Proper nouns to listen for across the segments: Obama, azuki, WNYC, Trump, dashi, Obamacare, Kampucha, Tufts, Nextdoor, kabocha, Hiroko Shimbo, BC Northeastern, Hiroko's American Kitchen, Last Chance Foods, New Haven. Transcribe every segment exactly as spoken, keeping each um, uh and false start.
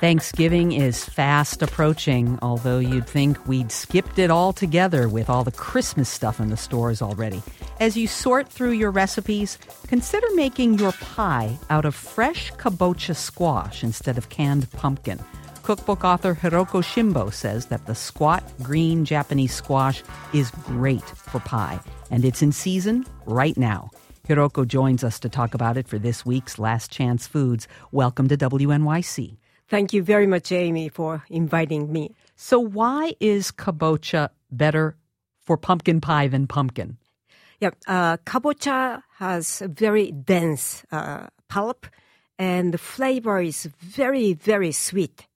Thanksgiving is fast approaching, although you'd think we'd skipped it all together with all the Christmas stuff in the stores already. As you sort through your recipes, consider making your pie out of fresh kabocha squash instead of canned pumpkin. Cookbook author Hiroko Shimbo says that the squat green Japanese squash is great for pie, and it's in season right now. Hiroko joins us to talk about it for this week's Last Chance Foods. Welcome to W N Y C. Thank you very much, Amy, for inviting me. So why is kabocha better for pumpkin pie than pumpkin? Yeah, uh, kabocha has a very dense uh, pulp, and the flavor is very, very sweet.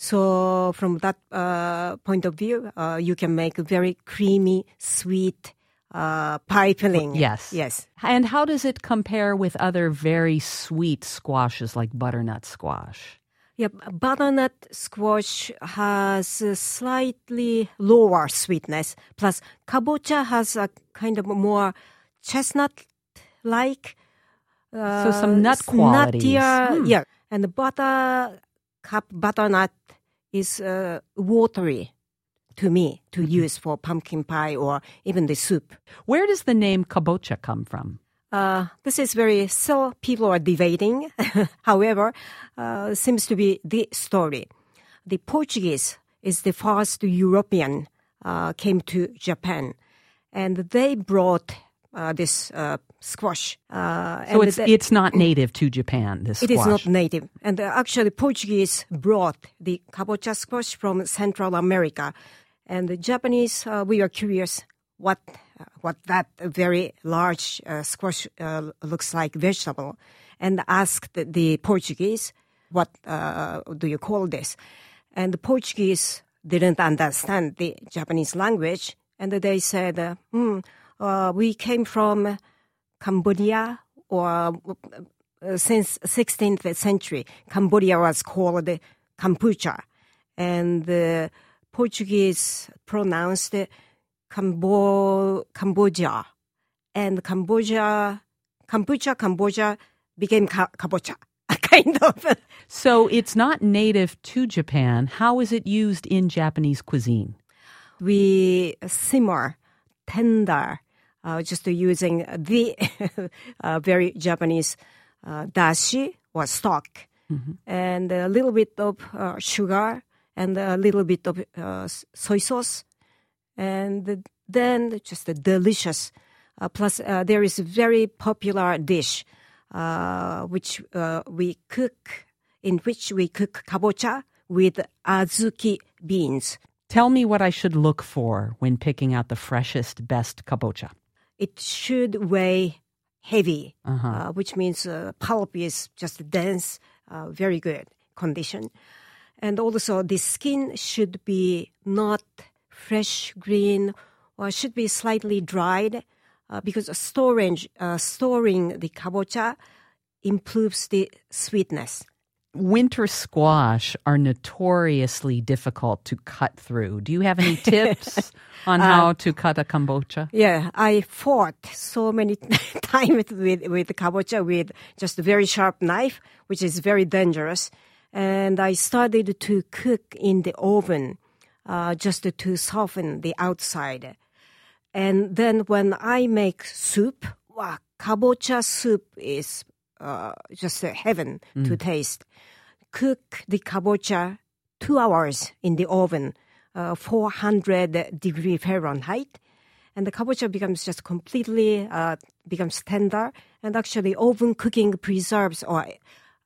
So from that uh, point of view, uh, you can make a very creamy, sweet uh, pie filling. Yes. Yes. And how does it compare with other very sweet squashes like butternut squash? Yeah, butternut squash has a slightly lower sweetness. Plus, kabocha has a kind of more chestnut-like. Uh, so some nut qualities. Nuttier, hmm. Yeah, and the butter cup butternut is uh, watery to me to mm-hmm. use for pumpkin pie or even the soup. Where does the name kabocha come from? Uh, this is very still people are debating. However, uh, seems to be the story. The Portuguese is the first European uh, came to Japan, and they brought uh, this uh, squash. Uh, so and it's the, it's not native to Japan. This it squash. Is not native, and uh, actually Portuguese brought the kabocha squash from Central America, and the Japanese uh, we are curious. What uh, what that very large uh, squash uh, looks like vegetable, and asked the Portuguese, what uh, do you call this? And the Portuguese didn't understand the Japanese language, and they said, uh, mm, uh, we came from Cambodia, or uh, since sixteenth century, Cambodia was called Kampucha, and the Portuguese pronounced it Cambo- Cambodia, and Cambodia, Kampucha, Cambodia became ka- kabocha, kind of. So it's not native to Japan. How is it used in Japanese cuisine? We simmer, tender, uh, just using the uh, very Japanese uh, dashi or stock, mm-hmm. and a little bit of uh, sugar and a little bit of uh, soy sauce. And then just a delicious. Uh, plus, uh, there is a very popular dish, uh, which uh, we cook, in which we cook kabocha with azuki beans. Tell me what I should look for when picking out the freshest, best kabocha. It should weigh heavy, uh-huh. uh, which means uh, pulp is just dense, uh, very good condition. And also, the skin should be not fresh, green, or should be slightly dried, uh, because storage, uh, storing the kabocha improves the sweetness. Winter squash are notoriously difficult to cut through. Do you have any tips on uh, how to cut a kabocha? Yeah, I fought so many times with, with kabocha with just a very sharp knife, which is very dangerous. And I started to cook in the oven. Uh, just to, to soften the outside. And then when I make soup, wow, kabocha soup is uh, just a heaven mm. to taste. Cook the kabocha two hours in the oven, uh, four hundred degrees Fahrenheit. And the kabocha becomes just completely, uh, becomes tender. And actually oven cooking preserves or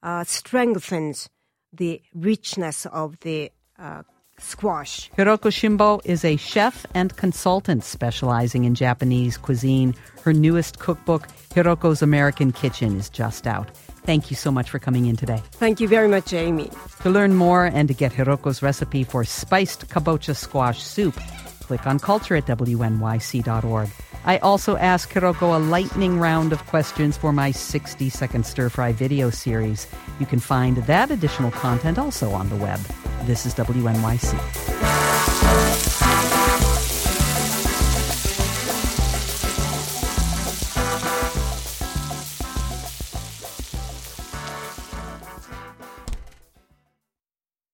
uh, strengthens the richness of the uh squash. Hiroko Shimbo is a chef and consultant specializing in Japanese cuisine. Her newest cookbook, Hiroko's American Kitchen, is just out. Thank you so much for coming in today. Thank you very much, Amy. To learn more and to get Hiroko's recipe for spiced kabocha squash soup, click on culture at W N Y C dot org. I also ask Hiroko a lightning round of questions for my sixty second stir-fry video series. You can find that additional content also on the web. This is W N Y C.